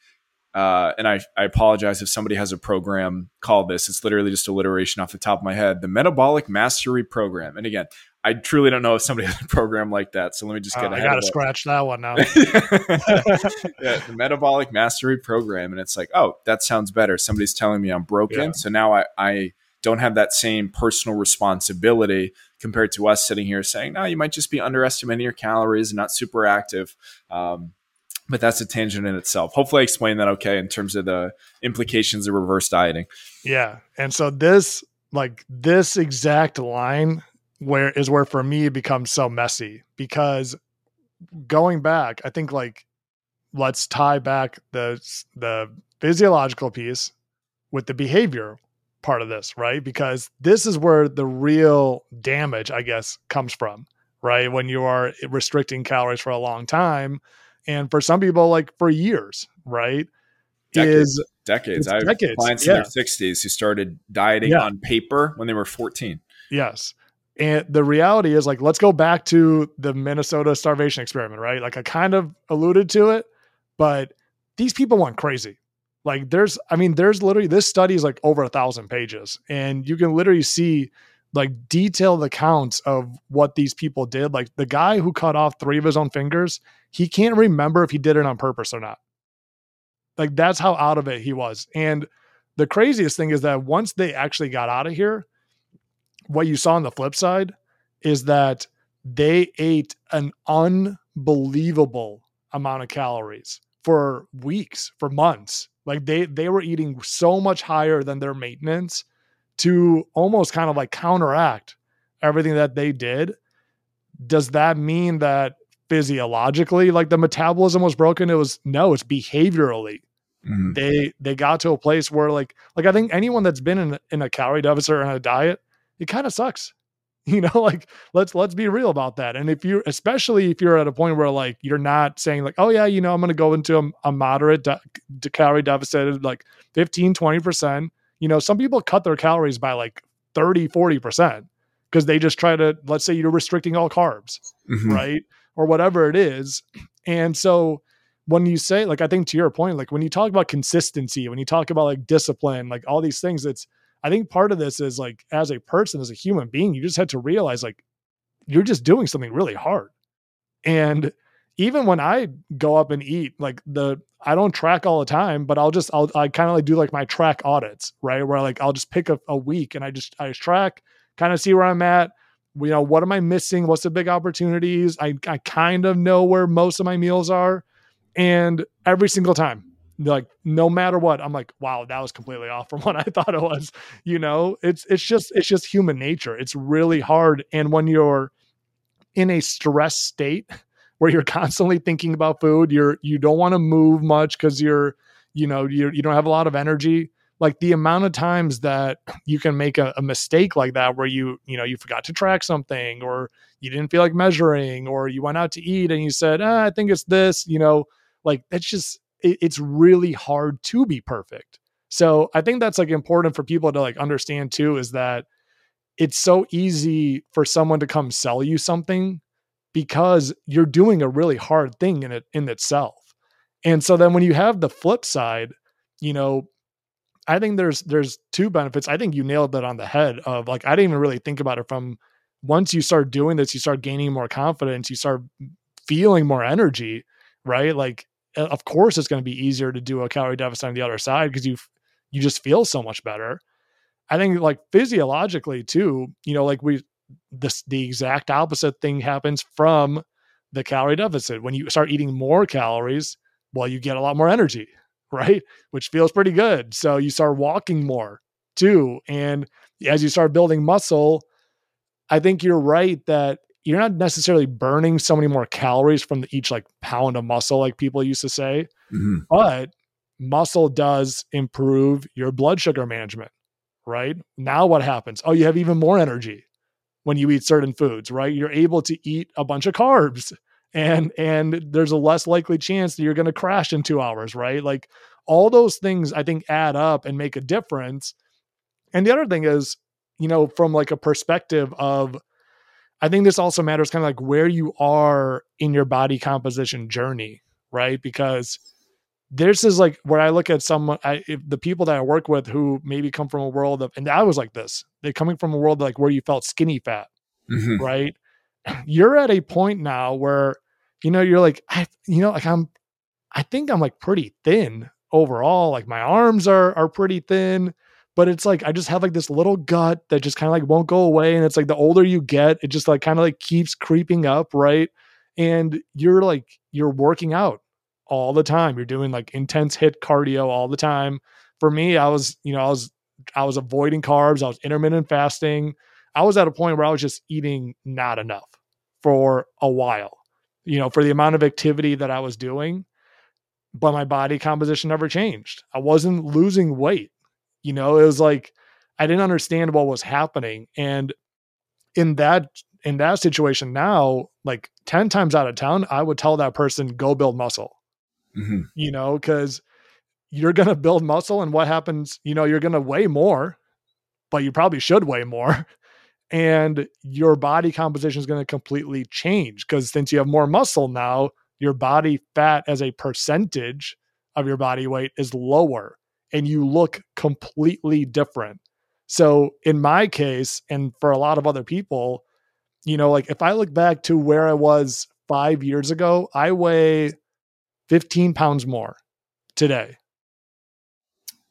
and I apologize if somebody has a program called this, it's literally just alliteration off the top of my head, the Metabolic Mastery Program. And again, I truly don't know if somebody has a program like that. So let me just get ahead. I got to scratch that one now. Yeah, the Metabolic Mastery Program. And it's like, oh, that sounds better. Somebody's telling me I'm broken. Yeah. So now I don't have that same personal responsibility compared to us sitting here saying, no, you might just be underestimating your calories and not super active. But that's a tangent in itself. Hopefully I explained that okay in terms of the implications of reverse dieting. Yeah. And so this exact line where for me it becomes so messy, because going back, I think let's tie back the physiological piece with the behavior part of this, right? Because this is where the real damage, I guess, comes from, right? When you are restricting calories for a long time, and for some people, for years, right? Decades. I have clients in their 60s who started dieting on paper when they were 14. Yes. And the reality is let's go back to the Minnesota starvation experiment, right? I kind of alluded to it, but these people went crazy. There's literally, this study is over 1,000 pages, and you can literally see detailed accounts of what these people did. The guy who cut off 3 of his own fingers, he can't remember if he did it on purpose or not. That's how out of it he was. And the craziest thing is that once they actually got out of here, what you saw on the flip side is that they ate an unbelievable amount of calories for weeks, for months. Like they were eating so much higher than their maintenance to almost kind of like counteract everything that they did. Does that mean that physiologically, like the metabolism was broken? It was no, it's behaviorally. Mm-hmm. They got to a place where like I think anyone that's been in a calorie deficit or on a diet, it kind of sucks. You know, like let's be real about that. And if you, especially if you're at a point where like you're not saying like, oh yeah, you know, I'm going to go into a moderate calorie deficit of like 15, 20%. You know, some people cut their calories by like 30, 40% because they just try to, let's say you're restricting all carbs, mm-hmm. right? Or whatever it is. And so when you say, like, I think to your point, like when you talk about consistency, when you talk about like discipline, like all these things, it's, I think part of this is like, as a person, as a human being, you just had to realize like, you're just doing something really hard. And even when I go up and eat, like I don't track all the time, but I kind of like do like my track audits, right? Where like, I'll just pick a week and I just track, kind of see where I'm at. You know, what am I missing? What's the big opportunities? I kind of know where most of my meals are. And every single time, like no matter what, I'm like, wow, that was completely off from what I thought it was. You know, it's just human nature. It's really hard. And when you're in a stress state where you're constantly thinking about food, you don't want to move much because you don't have a lot of energy. Like the amount of times that you can make a mistake like that, where you forgot to track something, or you didn't feel like measuring, or you went out to eat and you said, I think it's this, you know, like it's just, it's really hard to be perfect. So I think that's like important for people to like understand too, is that it's so easy for someone to come sell you something because you're doing a really hard thing in itself. And so then when you have the flip side, you know, I think there's two benefits. I think you nailed that on the head of like, I didn't even really think about it from once you start doing this, you start gaining more confidence, you start feeling more energy, right? Like, of course it's going to be easier to do a calorie deficit on the other side because you just feel so much better. I think like physiologically too, you know, like the exact opposite thing happens from the calorie deficit. When you start eating more calories, well, you get a lot more energy, right? Which feels pretty good. So you start walking more too. And as you start building muscle, I think you're right that you're not necessarily burning so many more calories from each like pound of muscle, like people used to say, mm-hmm. but muscle does improve your blood sugar management, right? Now what happens? Oh, you have even more energy when you eat certain foods, right? You're able to eat a bunch of carbs. And there's a less likely chance that you're going to crash in 2 hours, right? Like all those things I think add up and make a difference. And the other thing is, you know, from like a perspective of, I think this also matters kind of like where you are in your body composition journey, right? Because this is like where I look at someone, the people that I work with who maybe come from a world of, and I was like this, they're coming from a world like where you felt skinny fat, mm-hmm. right? You're at a point now where, you know, you're like, I think I'm like pretty thin overall. Like my arms are pretty thin, but it's like, I just have like this little gut that just kind of like won't go away. And it's like, the older you get, it just like kind of like keeps creeping up. Right. And you're like, you're working out all the time. You're doing like intense HIIT cardio all the time. For me, I was avoiding carbs. I was intermittent fasting. I was at a point where I was just eating not enough for a while, you know, for the amount of activity that I was doing, but my body composition never changed. I wasn't losing weight. You know, it was like, I didn't understand what was happening. And in that situation now, like 10 times out of 10, I would tell that person, go build muscle, mm-hmm. you know, cause you're going to build muscle and what happens, you know, you're going to weigh more, but you probably should weigh more. And your body composition is going to completely change because since you have more muscle now, your body fat as a percentage of your body weight is lower and you look completely different. So in my case, and for a lot of other people, you know, like if I look back to where I was 5 years ago, I weigh 15 pounds more today.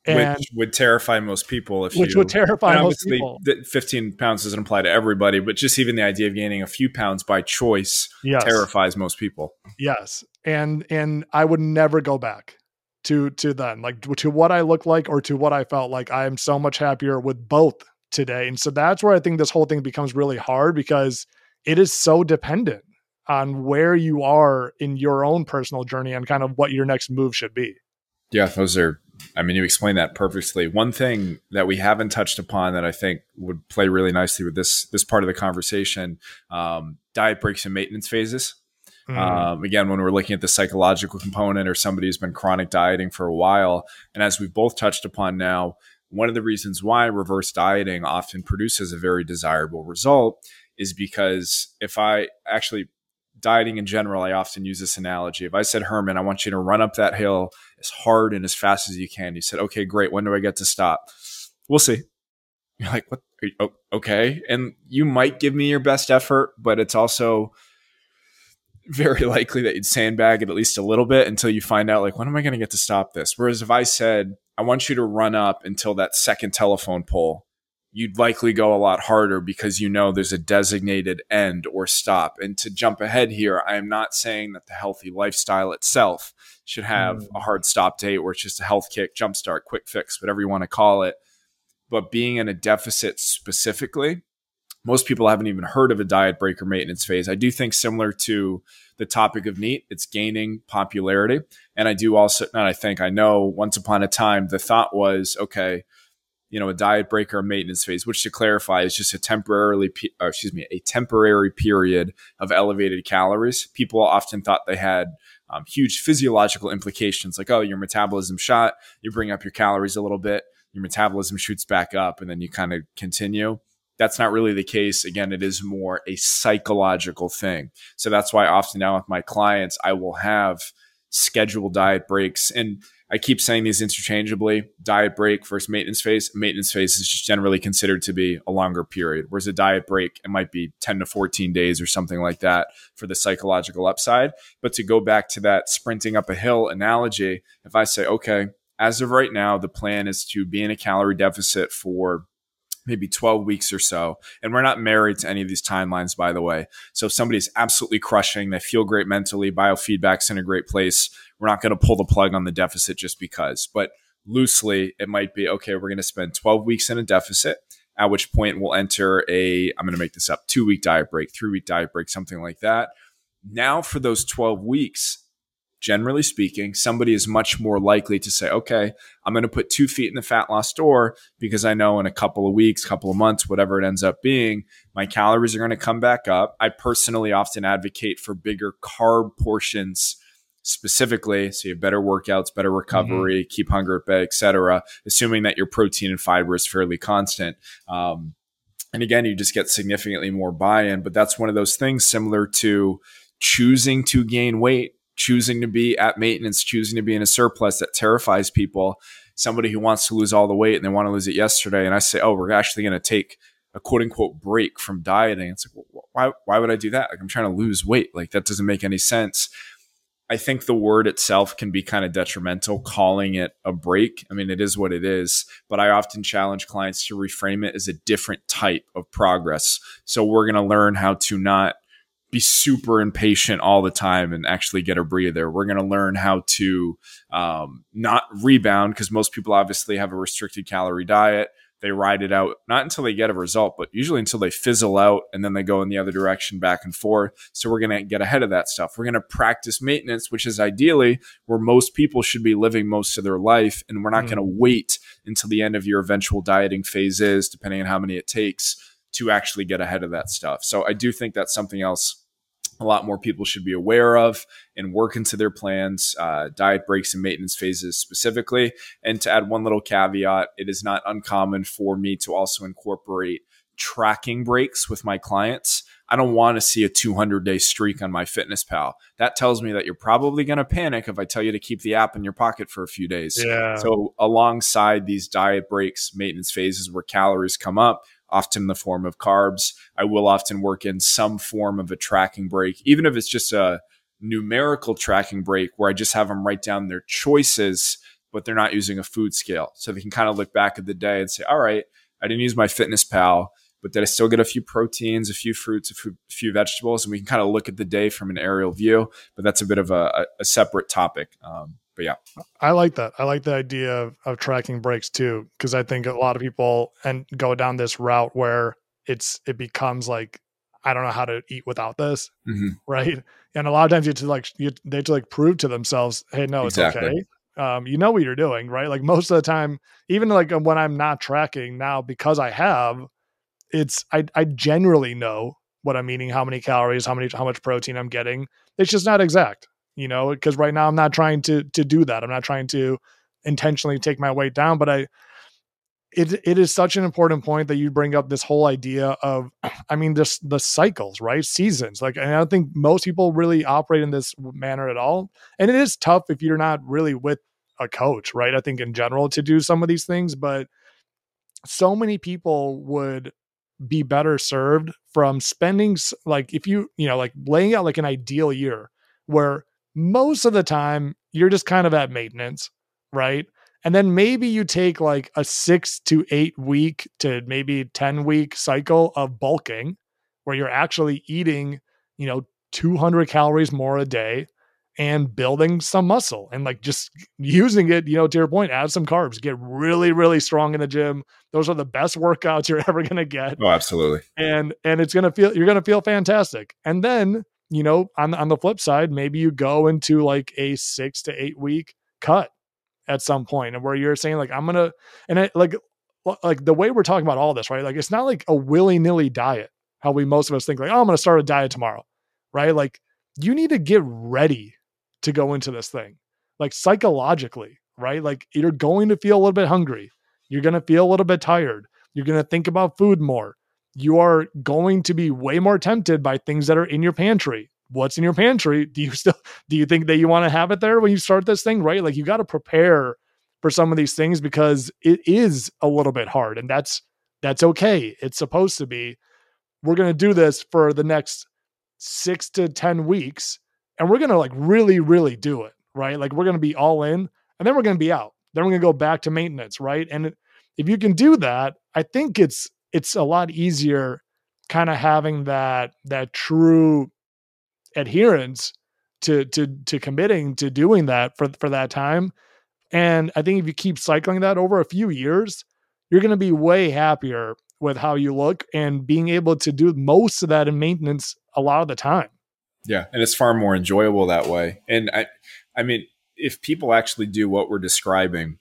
And which would terrify most people. Which would terrify most people. 15 pounds doesn't apply to everybody, but just even the idea of gaining a few pounds by choice terrifies most people. Yes. And I would never go back to then, like to what I looked like or to what I felt like. I am so much happier with both today. And so that's where I think this whole thing becomes really hard, because it is so dependent on where you are in your own personal journey and kind of what your next move should be. Yeah, those are, I mean, you explained that perfectly. One thing that we haven't touched upon that I think would play really nicely with this part of the conversation, diet breaks and maintenance phases. Again, when we're looking at the psychological component or somebody who's been chronic dieting for a while, and as we've both touched upon now, one of the reasons why reverse dieting often produces a very desirable result is because if I actually dieting in general, I often use this analogy. If I said, Herman, I want you to run up that hill as hard and as fast as you can. You said, okay, great. When do I get to stop? We'll see. You're like, what? Oh, okay. And you might give me your best effort, but it's also very likely that you'd sandbag it at least a little bit until you find out, like, when am I going to get to stop this? Whereas if I said, I want you to run up until that second telephone pole, you'd likely go a lot harder because you know there's a designated end or stop. And to jump ahead here, I am not saying that the healthy lifestyle itself should have a hard stop date or it's just a health kick, jump start, quick fix, whatever you want to call it. But being in a deficit specifically, most people haven't even heard of a diet break or maintenance phase. I do think, similar to the topic of NEAT, it's gaining popularity. And I do also, not I think, I know once upon a time, the thought was, okay, you know, a diet break or a maintenance phase, which to clarify is just a temporary period of elevated calories. People often thought they had huge physiological implications, like, oh, your metabolism shot, you bring up your calories a little bit, your metabolism shoots back up, and then you kind of continue. That's not really the case. Again, it is more a psychological thing. So that's why often now with my clients, I will have scheduled diet breaks, and I keep saying these interchangeably, diet break versus maintenance phase. Maintenance phase is just generally considered to be a longer period, whereas a diet break, it might be 10 to 14 days or something like that for the psychological upside. But to go back to that sprinting up a hill analogy, if I say, okay, as of right now, the plan is to be in a calorie deficit for maybe 12 weeks or so. And we're not married to any of these timelines, by the way. So if somebody's absolutely crushing, they feel great mentally, biofeedback's in a great place, we're not going to pull the plug on the deficit just because. But loosely, it might be, okay, we're going to spend 12 weeks in a deficit, at which point we'll enter a, I'm going to make this up, 2-week diet break, 3-week diet break, something like that. Now for those 12 weeks, generally speaking, somebody is much more likely to say, okay, I'm going to put 2 feet in the fat loss door because I know in a couple of weeks, couple of months, whatever it ends up being, my calories are going to come back up. I personally often advocate for bigger carb portions specifically, so you have better workouts, better recovery, keep hunger at bay, etc., assuming that your protein and fiber is fairly constant. And again, you just get significantly more buy-in. But that's one of those things similar to choosing to gain weight, choosing to be at maintenance, choosing to be in a surplus that terrifies people. Somebody who wants to lose all the weight and they want to lose it yesterday, and I say, oh, we're actually going to take a quote unquote break from dieting. It's like, why would I do that? Like, I'm trying to lose weight. Like, that doesn't make any sense. I think the word itself can be kind of detrimental, calling it a break. I mean, it is what it is, but I often challenge clients to reframe it as a different type of progress. So we're going to learn how to not be super impatient all the time and actually get a breather. We're going to learn how to not rebound, because most people obviously have a restricted calorie diet. They ride it out, not until they get a result, but usually until they fizzle out, and then they go in the other direction back and forth. So we're going to get ahead of that stuff. We're going to practice maintenance, which is ideally where most people should be living most of their life. And we're not going to wait until the end of your eventual dieting phase is, depending on how many it takes, to actually get ahead of that stuff. So I do think that's something else a lot more people should be aware of and work into their plans, diet breaks and maintenance phases specifically. And to add one little caveat, it is not uncommon for me to also incorporate tracking breaks with my clients. I don't want to see a 200-day streak on MyFitnessPal. That tells me that you're probably going to panic if I tell you to keep the app in your pocket for a few days. Yeah. So alongside these diet breaks, maintenance phases where calories come up, often in the form of carbs, I will often work in some form of a tracking break, even if it's just a numerical tracking break where I just have them write down their choices but they're not using a food scale. So they can kind of look back at the day and say, all right, I didn't use MyFitnessPal, but did I still get a few proteins, a few fruits, a few vegetables? And we can kind of look at the day from an aerial view, but that's a bit of a separate topic. But yeah, I like that. I like the idea of tracking breaks too, because I think a lot of people go down this route where it becomes like, I don't know how to eat without this. Mm-hmm. Right. And a lot of times they have to like prove to themselves, hey, no, it's exactly. Okay. You know what you're doing, right? Like most of the time, even like when I'm not tracking now, because I have, I generally know what I'm eating, how many calories, how much protein I'm getting. It's just not exact, you know, because right now I'm not trying to do that. I'm not trying to intentionally take my weight down, but it is such an important point that you bring up, this whole idea of, I mean, just the cycles, right? Seasons. Like, and I don't think most people really operate in this manner at all. And it is tough if you're not really with a coach, right? I think in general to do some of these things, but so many people would be better served from spending, like if you know, like laying out like an ideal year where most of the time you're just kind of at maintenance, right? And then maybe you take like a 6 to 8 week to maybe 10 week cycle of bulking where you're actually eating, you know, 200 calories more a day and building some muscle and like just using it, you know, to your point, add some carbs, get really, really strong in the gym. Those are the best workouts you're ever going to get. Oh, absolutely. And you're going to feel fantastic. And then, you know, on the flip side, maybe you go into like a 6 to 8 week cut at some point, and where you're saying like, I'm going to, and it, like the way we're talking about all this, right? Like, it's not like a willy-nilly diet, how we, most of us think like, oh, I'm going to start a diet tomorrow. Right? Like you need to get ready to go into this thing, like psychologically, right? Like you're going to feel a little bit hungry. You're going to feel a little bit tired. You're going to think about food more. You are going to be way more tempted by things that are in your pantry. What's in your pantry? Do you think that you want to have it there when you start this thing, right? Like you got to prepare for some of these things because it is a little bit hard, and that's okay. It's supposed to be. We're going to do this for the next 6 to 10 weeks. And we're going to like really, really do it, right? Like we're going to be all in, and then we're going to be out. Then we're going to go back to maintenance, right? And if you can do that, I think it's a lot easier kind of having that true adherence to committing to doing that for that time. And I think if you keep cycling that over a few years, you're going to be way happier with how you look and being able to do most of that in maintenance a lot of the time. Yeah. And it's far more enjoyable that way. And I mean, if people actually do what we're describing,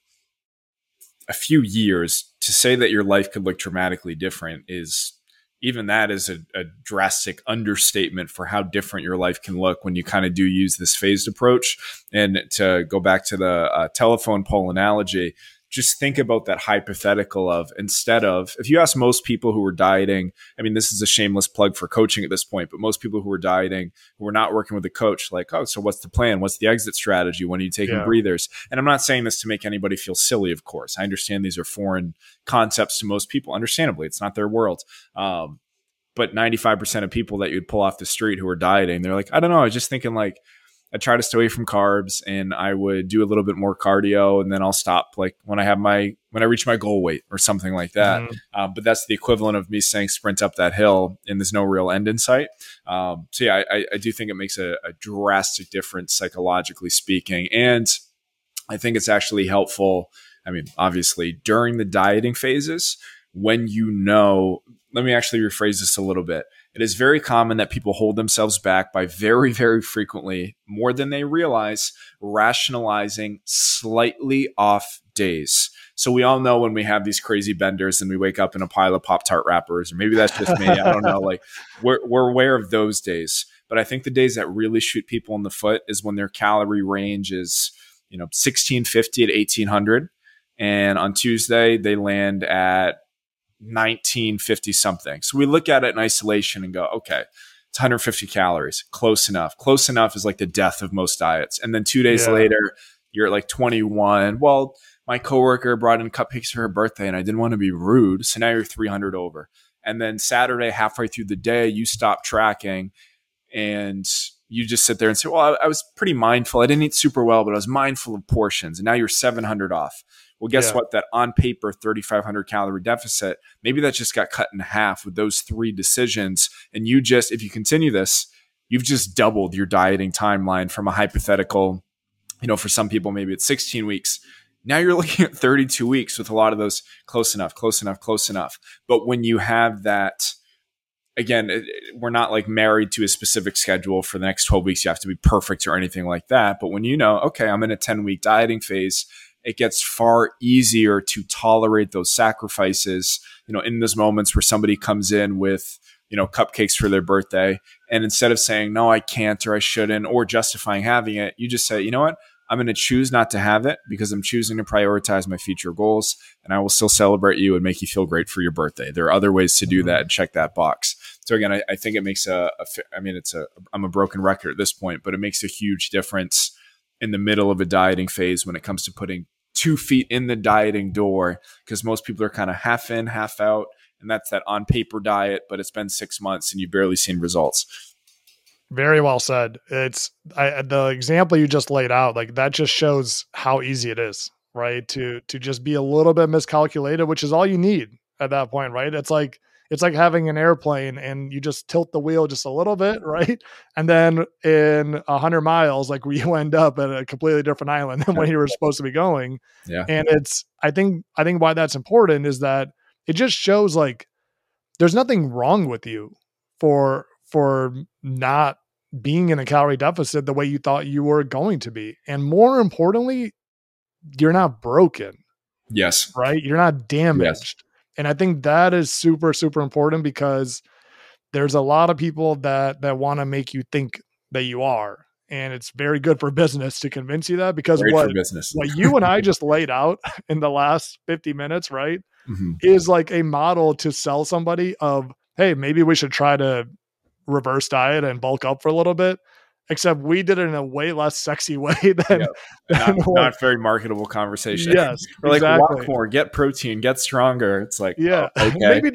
a few years, to say that your life could look dramatically different is, even that is a drastic understatement for how different your life can look when you kind of do use this phased approach. And to go back to the telephone pole analogy, just think about that hypothetical of, instead of, if you ask most people who are dieting, I mean, this is a shameless plug for coaching at this point, but most people who are dieting, who are not working with a coach, like, oh, so what's the plan? What's the exit strategy? When are you taking breathers? And I'm not saying this to make anybody feel silly, of course. I understand these are foreign concepts to most people. Understandably, it's not their world. But 95% of people that you'd pull off the street who are dieting, they're like, I don't know. I was just thinking like, I try to stay away from carbs and I would do a little bit more cardio and then I'll stop like when I reach my goal weight or something like that. Mm-hmm. But that's the equivalent of me saying sprint up that hill and there's no real end in sight. So yeah, I do think it makes a drastic difference psychologically speaking. And I think it's actually helpful. I mean, obviously during the dieting phases, when you know, let me actually rephrase this a little bit. It is very common that people hold themselves back by very, very frequently, more than they realize, rationalizing slightly off days. So we all know when we have these crazy benders and we wake up in a pile of Pop-Tart wrappers, or maybe that's just me. I don't know. Like we're aware of those days. But I think the days that really shoot people in the foot is when their calorie range is, you know, 1650 to 1800. And on Tuesday, they land at 1950 something. So we look at it in isolation and go, okay, it's 150 calories. Close enough. Close enough is like the death of most diets. And then 2 days later, you're at like 21. Well, my coworker brought in cupcakes for her birthday and I didn't want to be rude. So now you're 300 over. And then Saturday, halfway through the day, you stop tracking and you just sit there and say, well, I was pretty mindful. I didn't eat super well, but I was mindful of portions. And now you're 700 off. Well, guess what? That on paper 3,500 calorie deficit, maybe that just got cut in half with those three decisions. And you just, if you continue this, you've just doubled your dieting timeline from a hypothetical, you know, for some people, maybe it's 16 weeks. Now you're looking at 32 weeks with a lot of those close enough. But when you have that, again, we're not like married to a specific schedule for the next 12 weeks. You have to be perfect or anything like that. But when you know, okay, I'm in a 10-week dieting phase, it gets far easier to tolerate those sacrifices. You know, in those moments where somebody comes in with, you know, cupcakes for their birthday, and instead of saying, no, I can't, or I shouldn't, or justifying having it, you just say, you know what? I'm going to choose not to have it because I'm choosing to prioritize my future goals, and I will still celebrate you and make you feel great for your birthday. There are other ways to do that and check that box. So again, I think it makes I'm a broken record at this point, but it makes a huge difference in the middle of a dieting phase when it comes to putting 2 feet in the dieting door, because most people are kind of half in, half out, and that's that on paper diet, but it's been 6 months and you've barely seen results. Very well said. The example you just laid out, like that just shows how easy it is, right? To just be a little bit miscalculated, which is all you need at that point, right? It's like having an airplane and you just tilt the wheel just a little bit, right? And then in 100 miles, like you end up at a completely different island than when you were supposed to be going. Yeah. And I think why that's important is that it just shows like there's nothing wrong with you for not being in a calorie deficit the way you thought you were going to be. And more importantly, you're not broken. Yes. Right? You're not damaged. Yes. And I think that is super, super important, because there's a lot of people that want to make you think that you are. And it's very good for business to convince you that, because what you and I just laid out in the last 50 minutes, right, mm-hmm. is like a model to sell somebody of, hey, maybe we should try to reverse diet and bulk up for a little bit, except we did it in a way less sexy way than not very marketable conversation. Yes. Or like walk more, get protein, get stronger. It's like, yeah, oh, okay. maybe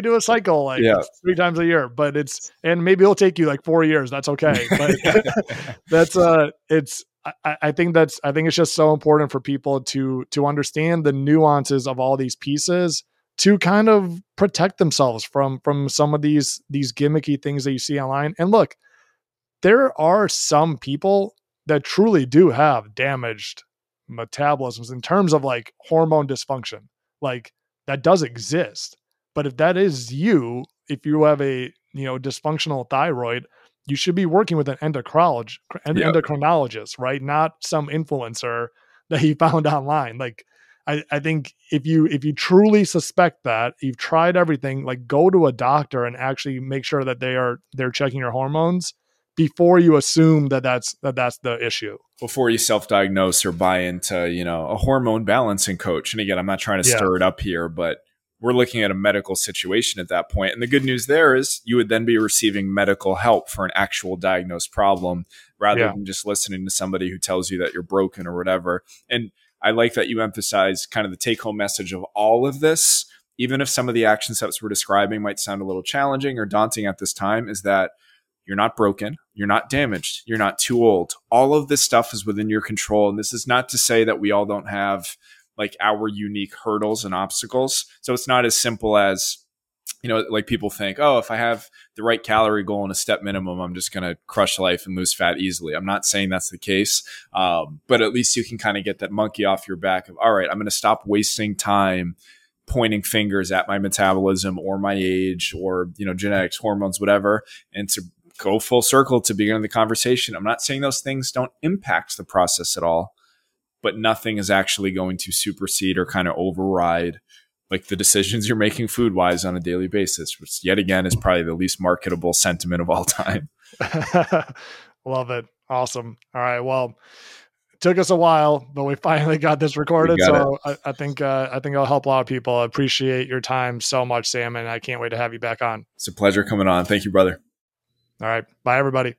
do a cycle like 3 times a year, but and maybe it'll take you like 4 years. That's okay. But I think it's just so important for people to understand the nuances of all these pieces, to kind of protect themselves from some of these gimmicky things that you see online. And look, there are some people that truly do have damaged metabolisms in terms of like hormone dysfunction. Like that does exist. But if that is you, if you have a, you know, dysfunctional thyroid, you should be working with an endocrinologist, right? Not some influencer that you found online. Like, I think if you truly suspect that you've tried everything, like go to a doctor and actually make sure that they're checking your hormones before you assume that's the issue. Before you self-diagnose or buy into, you know, a hormone balancing coach. And again, I'm not trying to stir it up here, but we're looking at a medical situation at that point. And the good news there is you would then be receiving medical help for an actual diagnosed problem rather than just listening to somebody who tells you that you're broken or whatever. And I like that you emphasize kind of the take-home message of all of this, even if some of the action steps we're describing might sound a little challenging or daunting at this time, is that you're not broken, you're not damaged, you're not too old. All of this stuff is within your control. And this is not to say that we all don't have like our unique hurdles and obstacles. So it's not as simple as, you know, like people think, oh, if I have the right calorie goal and a step minimum, I'm just going to crush life and lose fat easily. I'm not saying that's the case, but at least you can kind of get that monkey off your back of, all right, I'm going to stop wasting time pointing fingers at my metabolism or my age or, you know, genetics, hormones, whatever, and to go full circle to begin the conversation. I'm not saying those things don't impact the process at all, but nothing is actually going to supersede or kind of override like the decisions you're making food wise on a daily basis, which yet again is probably the least marketable sentiment of all time. Love it. Awesome. All right. Well, it took us a while, but we finally got this recorded. I think it'll help a lot of people. I appreciate your time so much, Sam, and I can't wait to have you back on. It's a pleasure coming on. Thank you, brother. All right. Bye, everybody.